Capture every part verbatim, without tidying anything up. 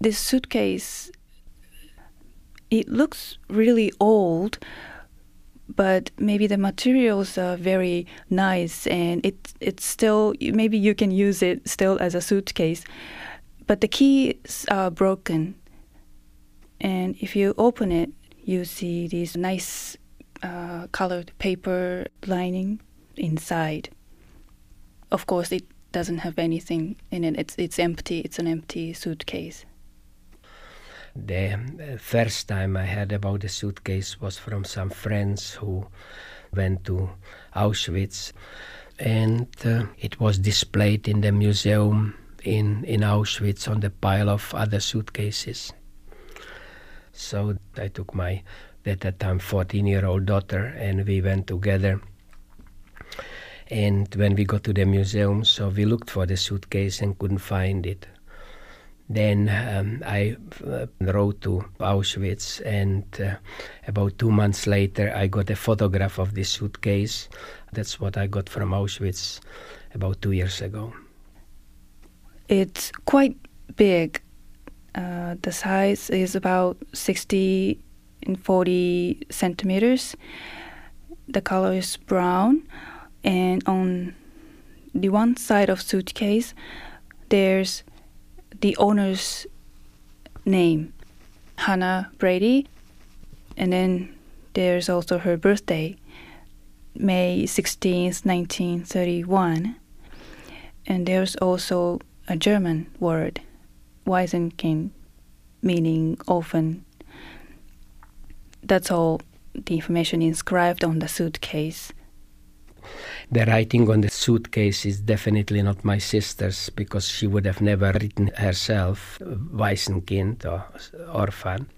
this suitcase, it looks really old, but maybe the materials are very nice, and it it's still, maybe you can use it still as a suitcase. But the keys are broken, and if you open it, you see these nice uh, colored paper lining inside. Of course, it doesn't have anything in it. It's it's empty. It's an empty suitcase. The first time I heard about the suitcase was from some friends who went to Auschwitz, and uh, it was displayed in the museum in, in Auschwitz on the pile of other suitcases. So I took my, at that time, fourteen-year-old daughter, and we went together. And when we got to the museum, so we looked for the suitcase and couldn't find it. Then um, I uh, rode to Auschwitz, and uh, about two months later I got a photograph of this suitcase. That's what I got from Auschwitz about two years ago. It's quite big. Uh, the size is about sixty and forty centimeters. The color is brown, and on the one side of suitcase there's the owner's name, Hana Brady, and then there's also her birthday, May sixteenth, nineteen thirty-one. And there's also a German word, Waisenkind, meaning orphan. That's all the information inscribed on the suitcase. The writing on the suitcase is definitely not my sister's, because she would have never written herself Waisenkind or orphan.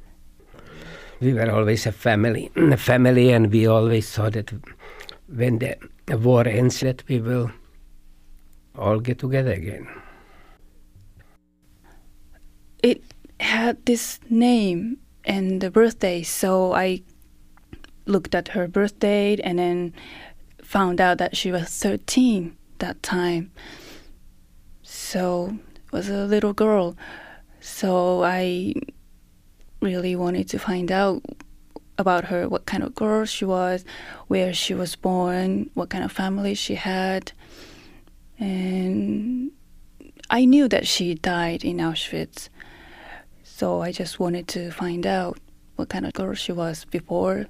We were always a family, a family, and we always thought that when the war ends, that we will all get together again. It had this name and the birthday, so I looked at her birthday and then found out that she was thirteen that time, so was a little girl. So I really wanted to find out about her, what kind of girl she was, where she was born, what kind of family she had. And I knew that she died in Auschwitz, so I just wanted to find out what kind of girl she was before,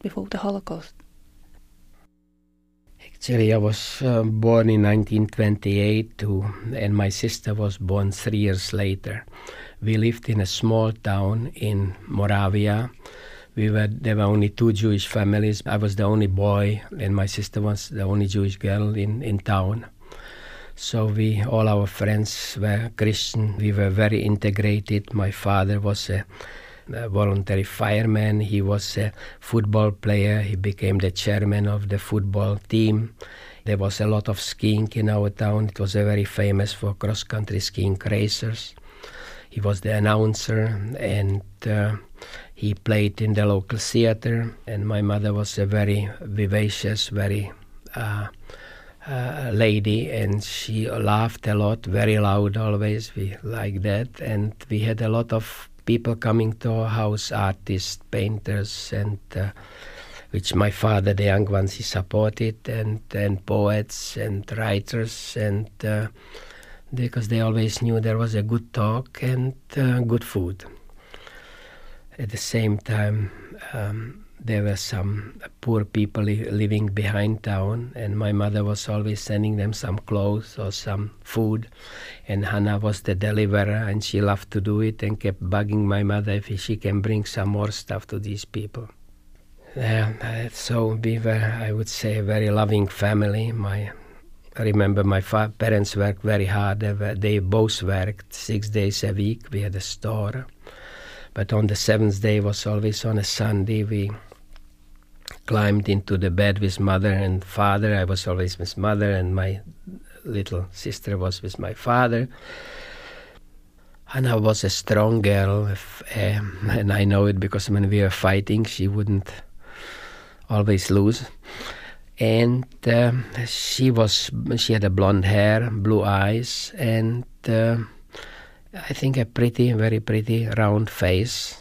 before the Holocaust. Actually, I was uh, born in nineteen twenty-eight, too, and my sister was born three years later. We lived in a small town in Moravia. We were, there were only two Jewish families. I was the only boy, and my sister was the only Jewish girl in, in town. So we, all our friends were Christian. We were very integrated. My father was a a voluntary fireman, he was a football player, he became the chairman of the football team. There was a lot of skiing in our town. It was very famous for cross-country skiing racers. He was the announcer, and uh, he played in the local theater, and my mother was a very vivacious, very uh, uh, lady, and she laughed a lot, very loud always, we liked that, and we had a lot of people coming to our house, artists, painters, and uh, which my father, the young ones, he supported, and, and poets and writers, and uh, because they always knew there was a good talk and uh, good food. At the same time, um, there were some poor people li living behind town, and my mother was always sending them some clothes or some food, and Hannah was the deliverer, and she loved to do it and kept bugging my mother if she can bring some more stuff to these people. Uh, so we were, I would say, a very loving family. My, I remember my fa parents worked very hard. They, were, they both worked six days a week. We had a store, but on the seventh day was always on a Sunday. We climbed into the bed with mother and father. I was always with mother, and my little sister was with my father. Hannah was a strong girl, if, um, and I know it because when we were fighting, she wouldn't always lose. And uh, she was she had a blonde hair, blue eyes, and uh, I think a pretty, very pretty round face.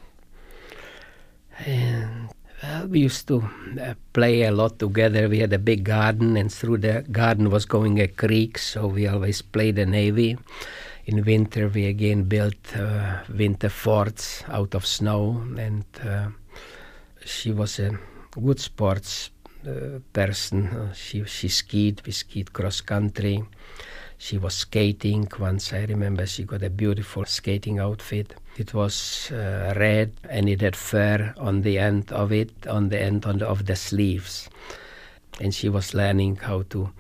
And well, we used to uh, play a lot together. We had a big garden, and through the garden was going a creek, so we always played the navy. In winter, we again built uh, winter forts out of snow, and uh, she was a good sports uh, person. Uh, she she skied. We skied cross country. She was skating. Once I remember, she got a beautiful skating outfit. It was uh, red, and it had fur on the end of it, on the end on the, of the sleeves. And she was learning how to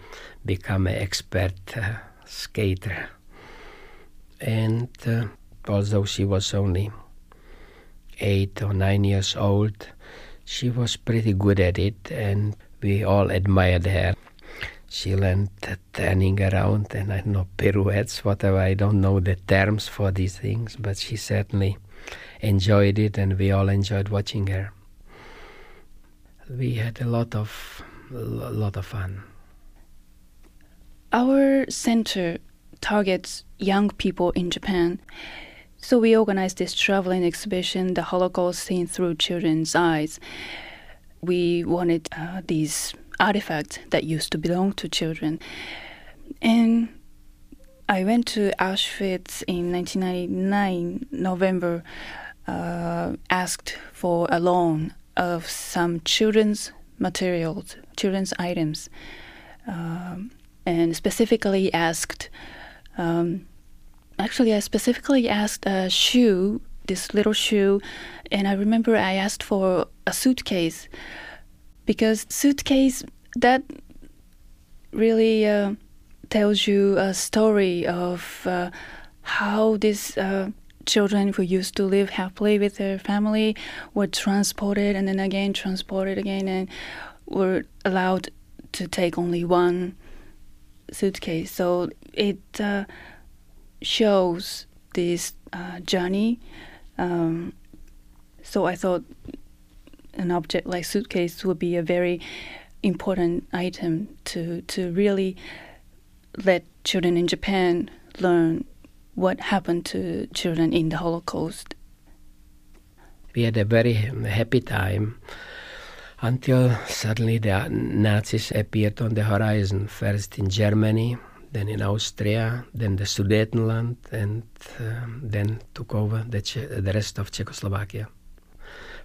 become an expert uh, skater. And uh, although she was only eight or nine years old, she was pretty good at it, and we all admired her. She learned turning around, and I don't know, pirouettes, whatever. I don't know the terms for these things, but she certainly enjoyed it, and we all enjoyed watching her. We had a lot of, a lot of fun. Our center targets young people in Japan. So we organized this traveling exhibition, The Holocaust Seen Through Children's Eyes. We wanted uh, these artifacts that used to belong to children. And I went to Auschwitz in nineteen ninety-nine, November, uh, asked for a loan of some children's materials, children's items, um, and specifically asked Um, actually, I specifically asked a shoe, this little shoe, and I remember I asked for a suitcase, because suitcase, that really uh, tells you a story of uh, how these uh, children who used to live happily with their family were transported and then again transported again and were allowed to take only one suitcase. So it uh, shows this uh, journey. Um, so I thought an object like suitcase would be a very important item to to really let children in Japan learn what happened to children in the Holocaust. We had a very happy time, until suddenly the Nazis appeared on the horizon, first in Germany, then in Austria, then the Sudetenland, and um, then took over the, che the rest of Czechoslovakia.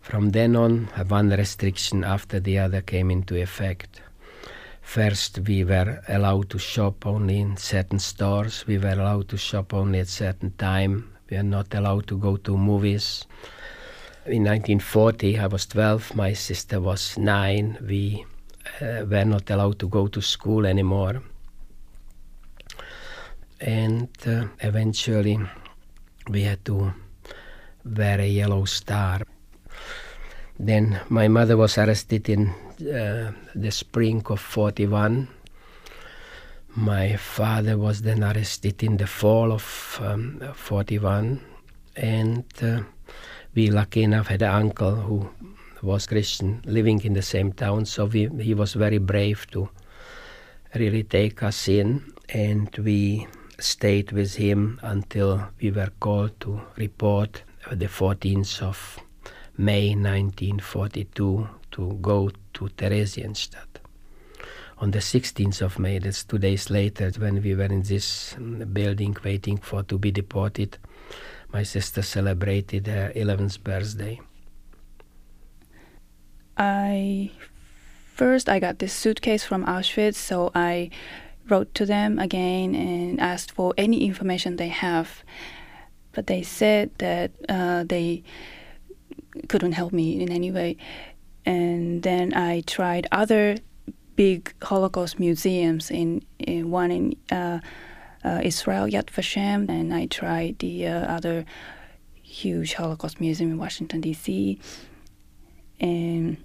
From then on, one restriction after the other came into effect. First, we were allowed to shop only in certain stores. We were allowed to shop only at certain time. We are not allowed to go to movies. In nineteen forty, I was twelve, my sister was nine. We uh, were not allowed to go to school anymore. And uh, eventually, we had to wear a yellow star. Then my mother was arrested in uh, the spring of forty-one. My father was then arrested in the fall of um, forty-one. And uh, we, lucky enough, had an uncle who was Christian, living in the same town, so we, he was very brave to really take us in, and we stayed with him until we were called to report the fourteenth of May nineteen forty-two to go to Theresienstadt. On the sixteenth of May, that's two days later, when we were in this building waiting for to be deported, my sister celebrated her eleventh birthday. I first I got this suitcase from Auschwitz, so I wrote to them again and asked for any information they have, but they said that uh, they couldn't help me in any way. And then I tried other big Holocaust museums, in, in one in. Uh, Uh, Israel, Yad Vashem, and I tried the uh, other huge Holocaust museum in Washington, D C, and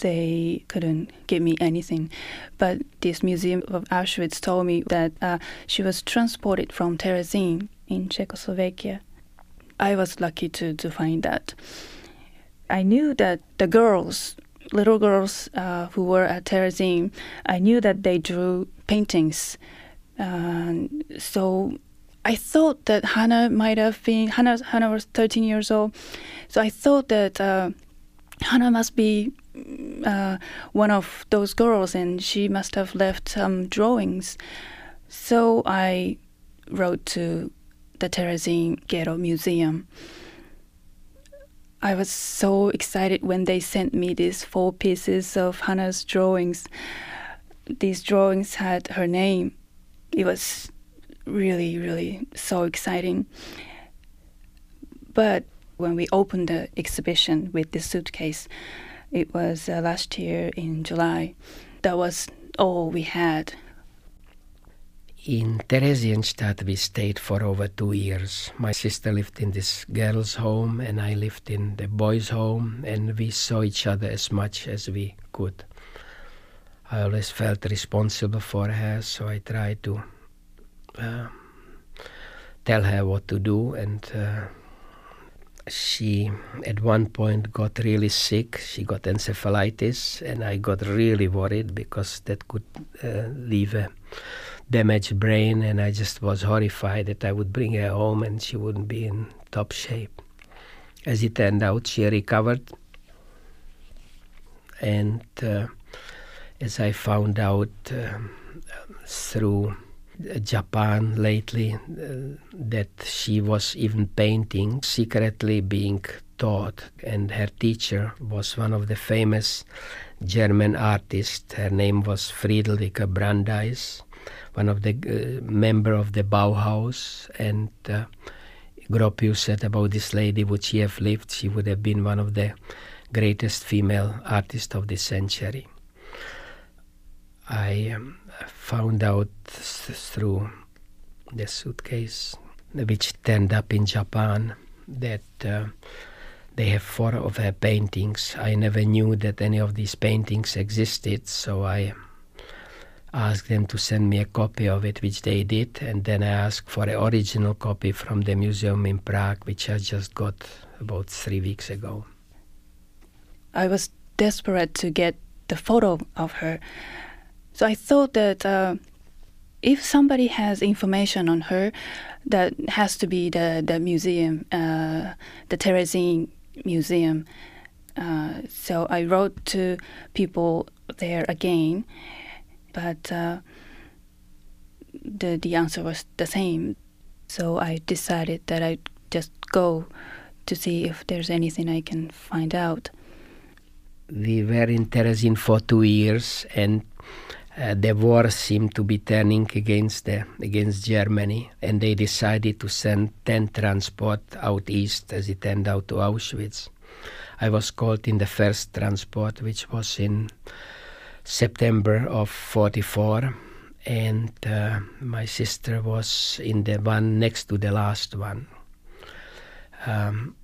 they couldn't give me anything. But this museum of Auschwitz told me that uh, she was transported from Terezin in Czechoslovakia. I was lucky to, to find that. I knew that the girls, little girls uh, who were at Terezin, I knew that they drew paintings. Uh, so I thought that Hana might have been, Hana, Hana was thirteen years old, so I thought that uh, Hana must be uh, one of those girls and she must have left some drawings. So I wrote to the Theresienstadt Museum. I was so excited when they sent me these four pieces of Hana's drawings. These drawings had her name. It was really, really so exciting. But when we opened the exhibition with the suitcase, it was uh, last year in July, that was all we had. In Theresienstadt we stayed for over two years. My sister lived in this girls' home and I lived in the boys' home, and we saw each other as much as we could. I always felt responsible for her, so I tried to uh, tell her what to do, and uh, she at one point got really sick. She got encephalitis and I got really worried because that could uh, leave a damaged brain, and I just was horrified that I would bring her home and she wouldn't be in top shape. As it turned out, she recovered, and uh, as I found out um, through Japan lately, uh, that she was even painting, secretly being taught, and her teacher was one of the famous German artists. Her name was Friedelweger Brandeis, one of the uh, member of the Bauhaus, and uh, Gropius said about this lady, would she have lived, she would have been one of the greatest female artists of this century. I um, found out th through the suitcase, which turned up in Japan, that uh, they have four of her paintings. I never knew that any of these paintings existed, so I asked them to send me a copy of it, which they did, and then I asked for an original copy from the museum in Prague, which I just got about three weeks ago. I was desperate to get the photo of her, so I thought that uh, if somebody has information on her, that has to be the, the museum, uh, the Theresienstadt Museum. Uh, so I wrote to people there again, but uh, the, the answer was the same. So I decided that I'd just go to see if there's anything I can find out. We were in Theresienstadt for two years, and uh, the war seemed to be turning against, the, against Germany, and they decided to send ten transport out east, as it turned out, to Auschwitz. I was called in the first transport, which was in September of forty-four, and uh, my sister was in the one next to the last one. Um,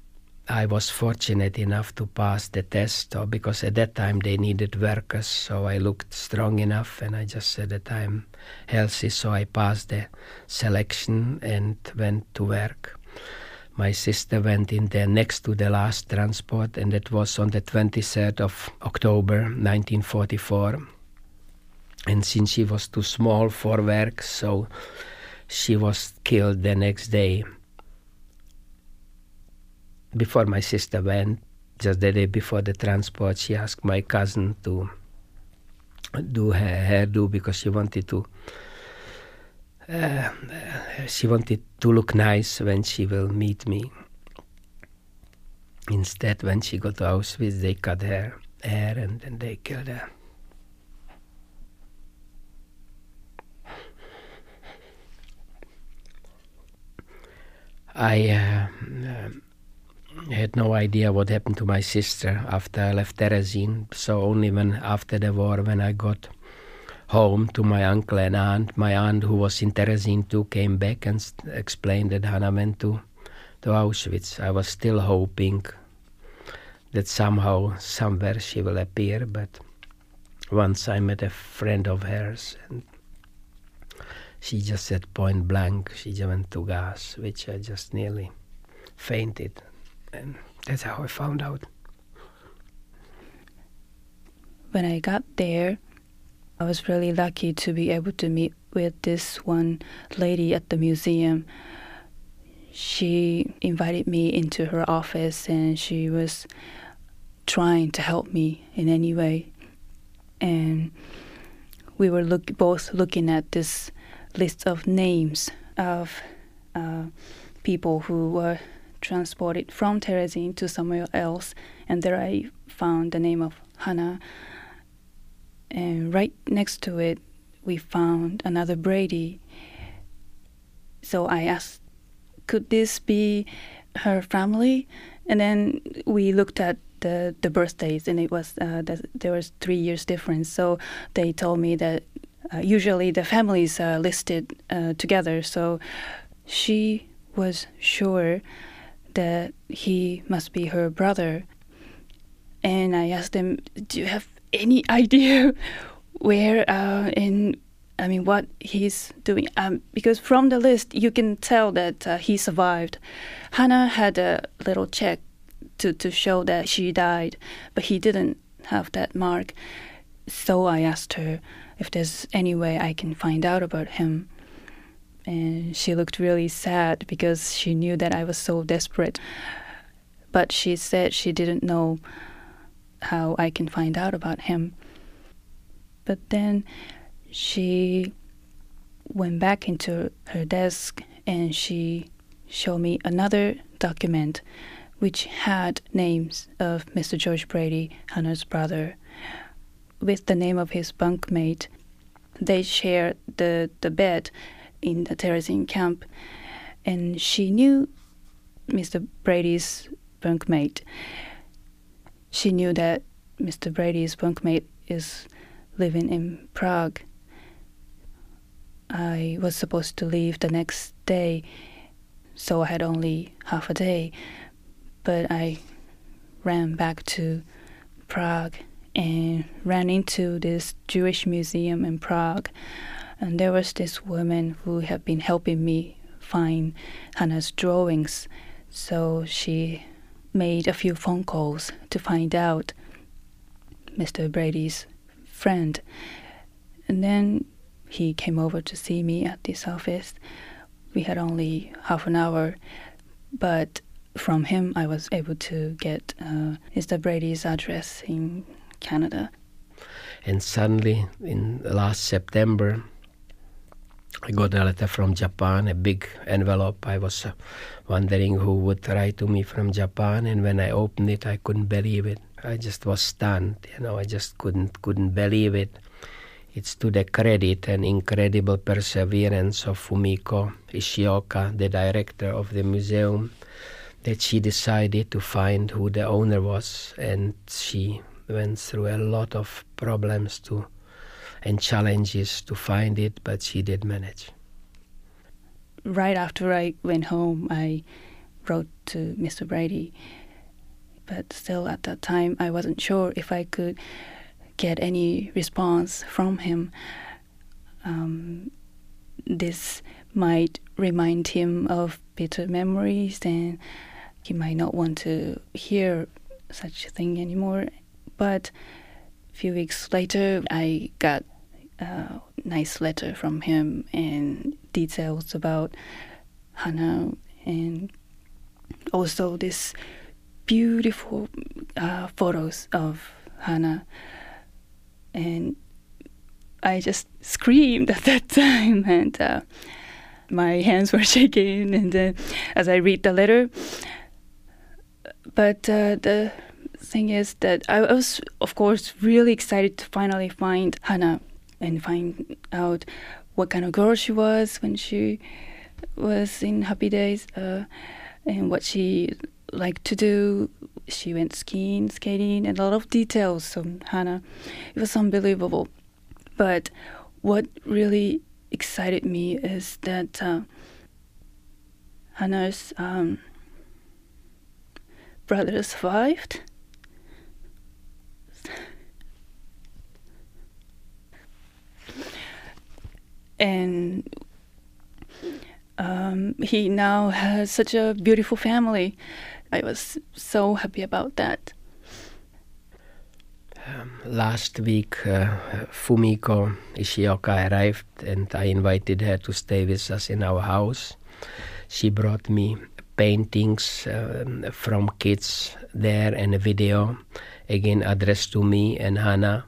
I was fortunate enough to pass the test, or because at that time they needed workers, so I looked strong enough and I just said that I'm healthy, so I passed the selection and went to work. My sister went in there next to the last transport, and that was on the twenty-third of October nineteen forty-four. And since she was too small for work, so she was killed the next day. Before my sister went, just the day before the transport, she asked my cousin to do her hairdo because she wanted to Uh, she wanted to look nice when she will meet me. Instead, when she got to Auschwitz, they cut her hair and then they killed her. I uh, uh, had no idea what happened to my sister after I left Theresienstadt, so only when after the war, when I got home to my uncle and aunt. My aunt, who was in Theresienstadt too, came back and explained that Hana went to, to Auschwitz. I was still hoping that somehow, somewhere she will appear, but once I met a friend of hers and she just said point blank, she just went to gas, which I just nearly fainted. And that's how I found out. When I got there, I was really lucky to be able to meet with this one lady at the museum. She invited me into her office and she was trying to help me in any way. And we were look, both looking at this list of names of uh, people who were transported from Terezin to somewhere else, and there I found the name of Hana. And right next to it, we found another Brady. So I asked, could this be her family? And then we looked at the, the birthdays, and it was uh, the, there was three years difference. So they told me that uh, usually the families are listed uh, together. So she was sure that he must be her brother. And I asked him, do you have any idea where uh, in I mean, what he's doing? Um, because from the list, you can tell that uh, he survived. Hana had a little check to, to show that she died, but he didn't have that mark. So I asked her if there's any way I can find out about him. And she looked really sad because she knew that I was so desperate. But she said she didn't know how I can find out about him. But then she went back into her desk and she showed me another document which had names of Mister George Brady, Hannah's brother, with the name of his bunkmate. They shared the, the bed in the Terezin camp, and she knew Mister Brady's bunkmate. She knew that Mister Brady's bunkmate is living in Prague. I was supposed to leave the next day, so I had only half a day. But I ran back to Prague and ran into this Jewish museum in Prague. And there was this woman who had been helping me find Hana's drawings. So she made a few phone calls to find out Mister Brady's friend. And then he came over to see me at this office. We had only half an hour, but from him I was able to get uh, Mister Brady's address in Canada. And suddenly, in last September, I got a letter from Japan, a big envelope. I was uh, wondering who would write to me from Japan, and when I opened it, I couldn't believe it. I just was stunned, you know, I just couldn't couldn't believe it. It's to the credit and incredible perseverance of Fumiko Ishioka, the director of the museum, that she decided to find who the owner was, and she went through a lot of problems to and challenges to find it, but she did manage. Right after I went home, I wrote to Mister Brady, but still at that time I wasn't sure if I could get any response from him. Um, this might remind him of bitter memories, and he might not want to hear such a thing anymore. But few weeks later, I got a nice letter from him and details about Hana, and also this beautiful uh, photos of Hana. And I just screamed at that time, and uh, my hands were shaking. And then, as I read the letter, but uh, the. thing is that I was, of course, really excited to finally find Hana and find out what kind of girl she was when she was in happy days, uh, and what she liked to do. She went skiing, skating, and a lot of details on Hana. It was unbelievable. But what really excited me is that uh, Hana's um, brother survived. And um, he now has such a beautiful family. I was so happy about that. last week uh, Fumiko Ishioka arrived, and I invited her to stay with us in our house. She brought me paintings uh, from kids there and a video, again addressed to me and Hana.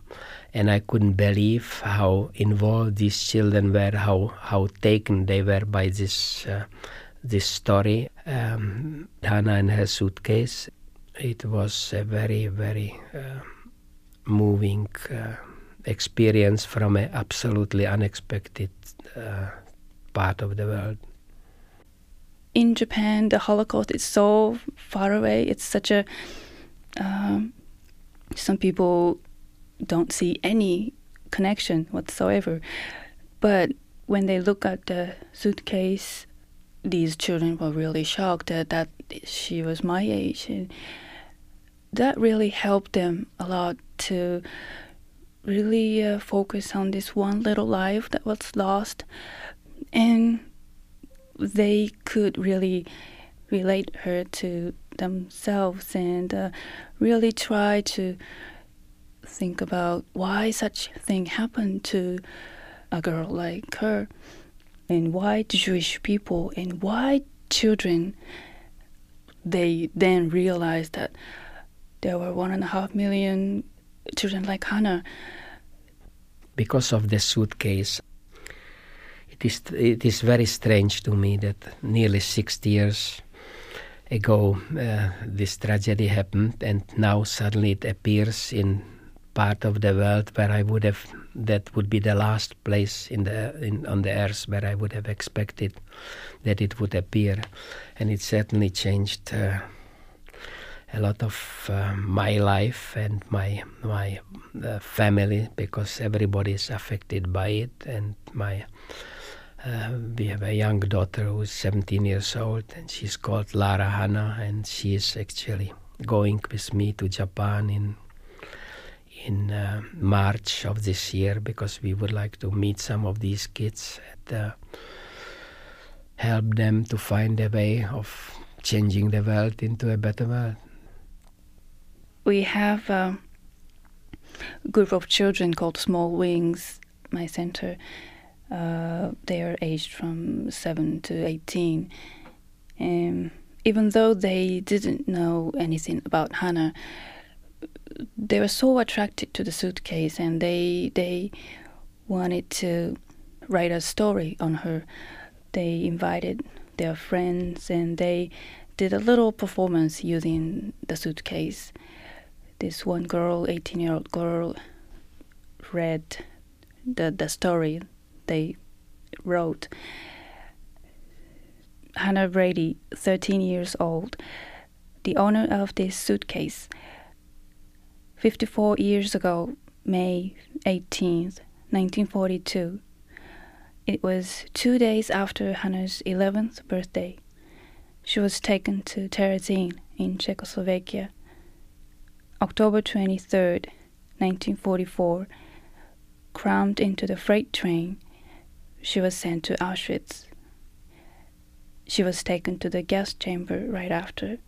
And I couldn't believe how involved these children were, how, how taken they were by this, uh, this story. Um, Hana and her suitcase. It was a very, very uh, moving uh, experience from an absolutely unexpected uh, part of the world. In Japan, the Holocaust is so far away. It's such a... Um, some people don't see any connection whatsoever. But when they look at the suitcase, these children were really shocked that, that she was my age. And that really helped them a lot to really uh, focus on this one little life that was lost. And they could really relate her to themselves and uh, really try to think about why such thing happened to a girl like her, and why Jewish people, and why children. They then realized that there were one and a half million children like Hana. Because of the suitcase, it is, it is very strange to me that nearly sixty years ago uh, this tragedy happened, and now suddenly it appears in part of the world where I would have, that would be the last place in the, in, on the earth where I would have expected that it would appear. And it certainly changed uh, a lot of uh, my life and my, my uh, family, because everybody is affected by it. And my uh, we have a young daughter who is seventeen years old, and she's called Lara Hanna, and she is actually going with me to Japan in in uh, March of this year, because we would like to meet some of these kids and uh, help them to find a way of changing the world into a better world. We have a group of children called Small Wings, my center. Uh, they are aged from seven to eighteen. And even though they didn't know anything about Hana, they were so attracted to the suitcase, and they they wanted to write a story on her. They invited their friends, and they did a little performance using the suitcase. This one girl, eighteen-year-old girl, read the, the story they wrote. Hana Brady, thirteen years old, the owner of this suitcase, fifty-four years ago, May eighteenth, nineteen forty-two, it was two days after Hana's eleventh birthday. She was taken to Terezín in Czechoslovakia. October twenty-third, nineteen forty-four, crammed into the freight train, she was sent to Auschwitz. She was taken to the gas chamber right after.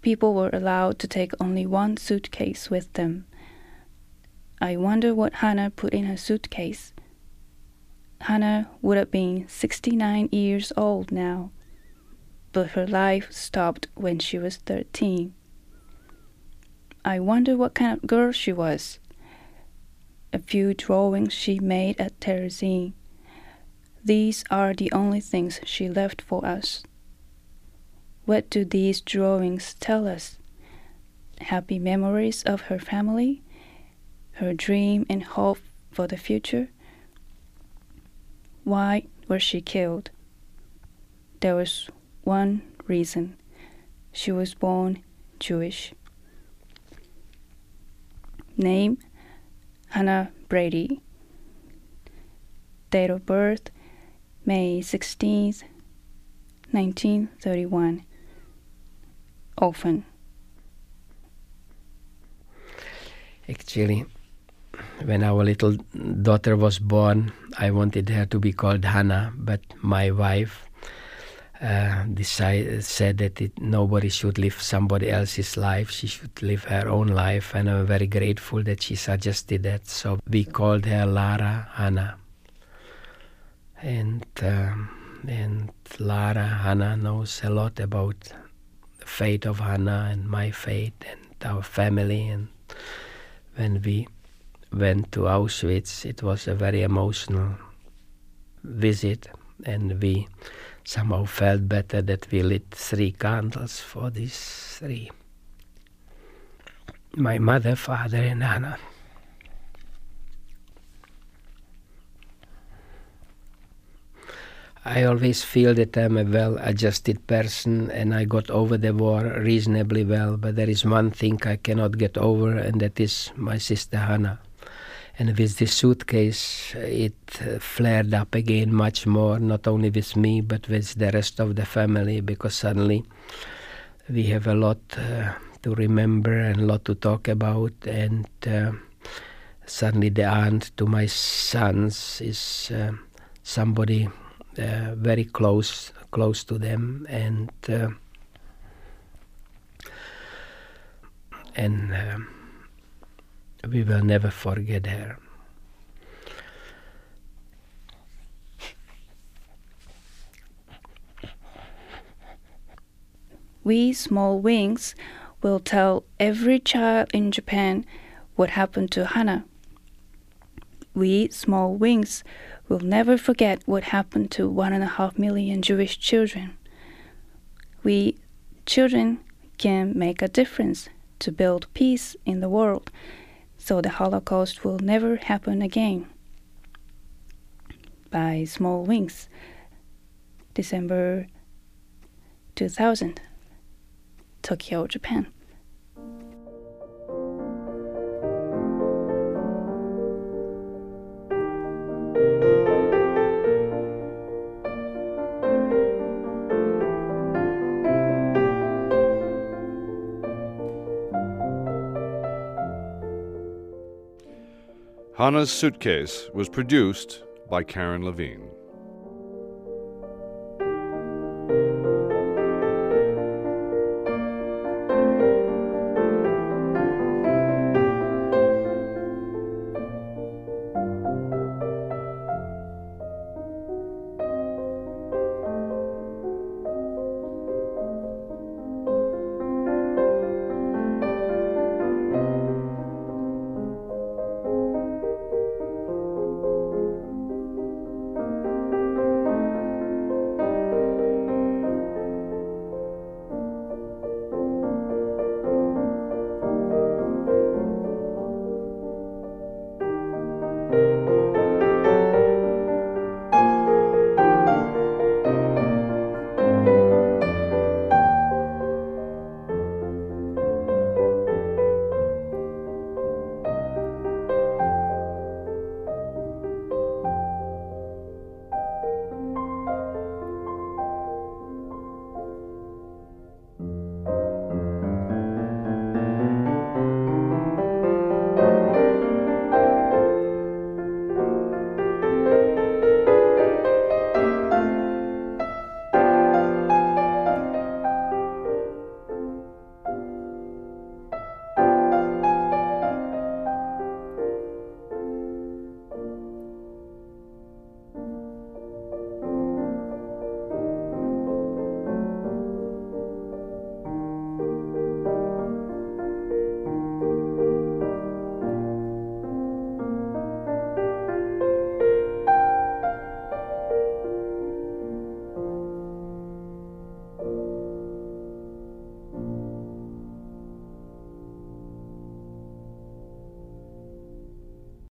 People were allowed to take only one suitcase with them. I wonder what Hana put in her suitcase. Hana would have been sixty-nine years old now, but her life stopped when she was thirteen. I wonder what kind of girl she was. A few drawings she made at Theresienstadt. These are the only things she left for us. What do these drawings tell us? Happy memories of her family, her dream and hope for the future? Why was she killed? There was one reason. She was born Jewish. Name, Hana Brady. Date of birth, May sixteenth, nineteen thirty-one. Often. Actually, when our little daughter was born, I wanted her to be called Hana, but my wife uh, decided, said that it, nobody should live somebody else's life. She should live her own life, and I'm very grateful that she suggested that. So we called her Lara Hanna. And, um, and Lara Hanna knows a lot about the fate of Hanna and my fate and our family. And when we went to Auschwitz, it was a very emotional visit, and we somehow felt better that we lit three candles for these three. My mother, father, and Hana. I always feel that I'm a well-adjusted person, and I got over the war reasonably well, but there is one thing I cannot get over, and that is my sister Hana. And with this suitcase, it flared up again much more, not only with me, but with the rest of the family, because suddenly we have a lot uh, to remember and a lot to talk about. And uh, suddenly the aunt to my sons is uh, somebody uh, very close, close to them. And, uh, and uh, we will never forget her. We, Small Wings, will tell every child in Japan what happened to Hana. We, Small Wings, will never forget what happened to one and a half million Jewish children. We, children, can make a difference to build peace in the world, so the Holocaust will never happen again. By Small Wings, December two thousand, Tokyo, Japan. Hana's Suitcase was produced by Karen Levine.